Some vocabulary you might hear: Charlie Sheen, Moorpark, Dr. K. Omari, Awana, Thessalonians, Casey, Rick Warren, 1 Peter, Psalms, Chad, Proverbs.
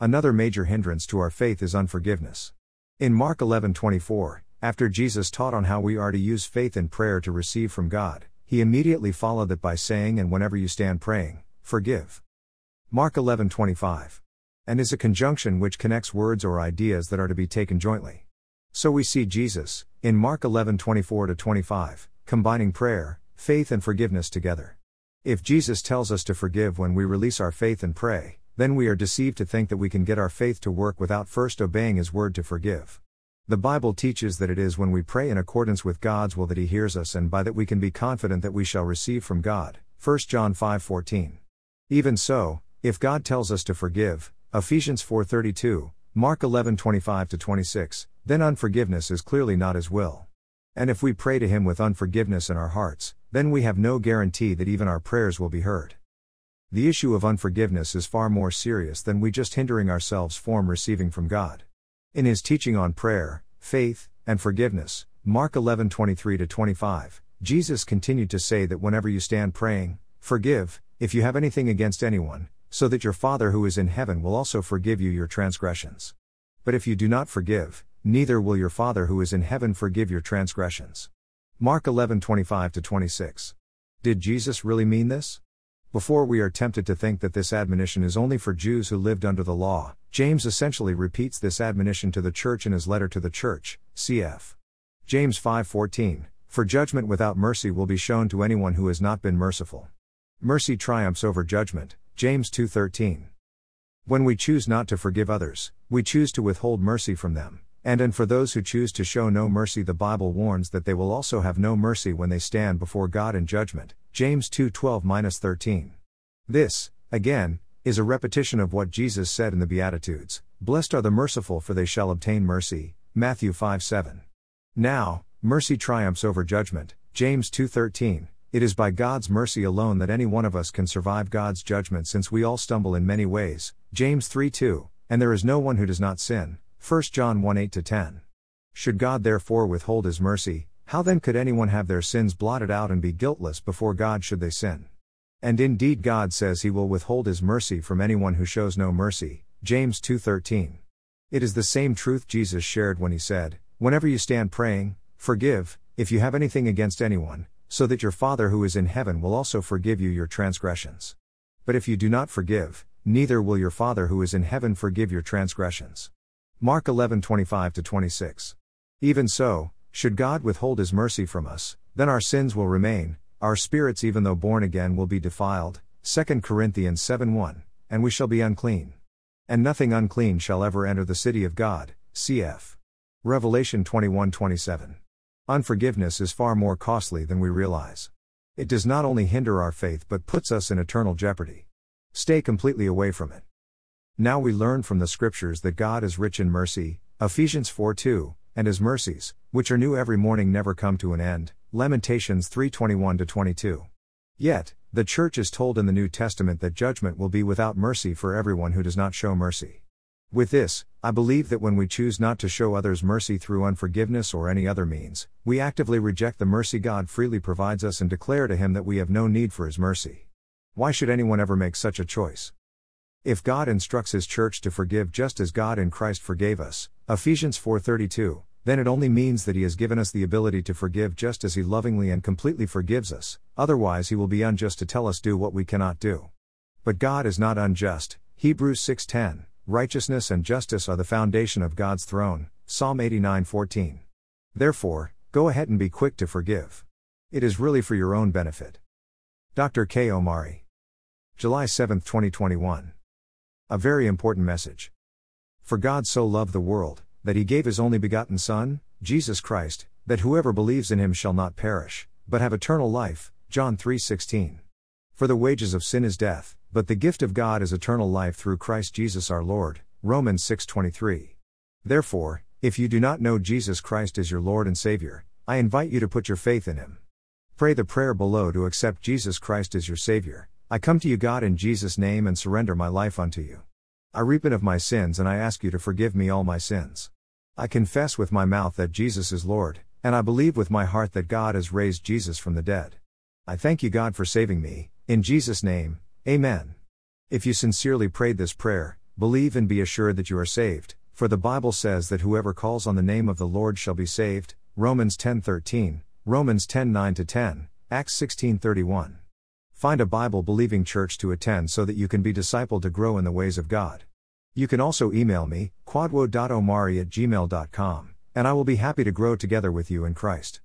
Another major hindrance to our faith is unforgiveness. In Mark 11:24, after Jesus taught on how we are to use faith in prayer to receive from God, he immediately followed that by saying, "And whenever you stand praying, forgive." Mark 11:25. And is a conjunction which connects words or ideas that are to be taken jointly. So we see Jesus, in Mark 11:24-25, combining prayer, faith and forgiveness together. If Jesus tells us to forgive when we release our faith and pray, then we are deceived to think that we can get our faith to work without first obeying His word to forgive. The Bible teaches that it is when we pray in accordance with God's will that He hears us, and by that we can be confident that we shall receive from God, 1 John 5:14. Even so, if God tells us to forgive, Ephesians 4:32, Mark 11:25-26, then unforgiveness is clearly not His will. And if we pray to Him with unforgiveness in our hearts, then we have no guarantee that even our prayers will be heard. The issue of unforgiveness is far more serious than we just hindering ourselves from receiving from God. In His teaching on prayer, faith, and forgiveness, Mark 11:23-25, Jesus continued to say that whenever you stand praying, forgive, if you have anything against anyone, so that your Father who is in heaven will also forgive you your transgressions. But if you do not forgive, neither will your Father who is in heaven forgive your transgressions. Mark 11:25-26. Did Jesus really mean this? Before we are tempted to think that this admonition is only for Jews who lived under the law, James essentially repeats this admonition to the church in his letter to the church, cf. James 5:14, for judgment without mercy will be shown to anyone who has not been merciful. Mercy triumphs over judgment, James 2:13. When we choose not to forgive others, we choose to withhold mercy from them, and for those who choose to show no mercy, the Bible warns that they will also have no mercy when they stand before God in judgment, James 2:12-13. This, again, is a repetition of what Jesus said in the Beatitudes, "Blessed are the merciful, for they shall obtain mercy," Matthew 5:7. Now, mercy triumphs over judgment, James 2:13. It is by God's mercy alone that any one of us can survive God's judgment, since we all stumble in many ways, James 3:2, and there is no one who does not sin, 1 John 1:8-10. Should God therefore withhold His mercy, how then could anyone have their sins blotted out and be guiltless before God should they sin? And indeed God says He will withhold His mercy from anyone who shows no mercy, James 2:13. It is the same truth Jesus shared when He said, "Whenever you stand praying, forgive, if you have anything against anyone, so that your Father who is in heaven will also forgive you your transgressions. But if you do not forgive, neither will your Father who is in heaven forgive your transgressions." Mark 11:25-26. Even so, should God withhold His mercy from us, then our sins will remain, our spirits, even though born again, will be defiled, 2 Corinthians 7:1, and we shall be unclean. And nothing unclean shall ever enter the city of God, cf. Revelation 21:27. Unforgiveness is far more costly than we realize. It does not only hinder our faith but puts us in eternal jeopardy. Stay completely away from it. Now we learn from the Scriptures that God is rich in mercy, Ephesians 4:2, and His mercies, which are new every morning, never come to an end, Lamentations 3:21-22. Yet, the Church is told in the New Testament that judgment will be without mercy for everyone who does not show mercy. With this, I believe that when we choose not to show others mercy through unforgiveness or any other means, we actively reject the mercy God freely provides us and declare to Him that we have no need for His mercy. Why should anyone ever make such a choice? If God instructs His church to forgive just as God in Christ forgave us, Ephesians 4:32, then it only means that He has given us the ability to forgive just as He lovingly and completely forgives us, otherwise He will be unjust to tell us do what we cannot do. But God is not unjust, Hebrews 6:10. Righteousness and justice are the foundation of God's throne, Psalm 89:14. Therefore, go ahead and be quick to forgive. It is really for your own benefit. Dr. K. Omari. July 7, 2021. A very important message. For God so loved the world, that He gave His only begotten Son, Jesus Christ, that whoever believes in Him shall not perish, but have eternal life, John 3:16. For the wages of sin is death, but the gift of God is eternal life through Christ Jesus our Lord, Romans 6:23. Therefore, if you do not know Jesus Christ as your Lord and Savior, I invite you to put your faith in Him. Pray the prayer below to accept Jesus Christ as your Savior. I come to you, God, in Jesus' name and surrender my life unto you. I repent of my sins and I ask you to forgive me all my sins. I confess with my mouth that Jesus is Lord, and I believe with my heart that God has raised Jesus from the dead. I thank you, God, for saving me, in Jesus' name. Amen. If you sincerely prayed this prayer, Believe and be assured that you are saved, for the Bible says that whoever calls on the name of the Lord shall be saved, Romans 10:13, Romans 10:9-10, Acts 16:31. Find a Bible-believing church to attend so that you can be discipled to grow in the ways of God. You can also email me, quadwo.omari@gmail.com, and I will be happy to grow together with you in Christ.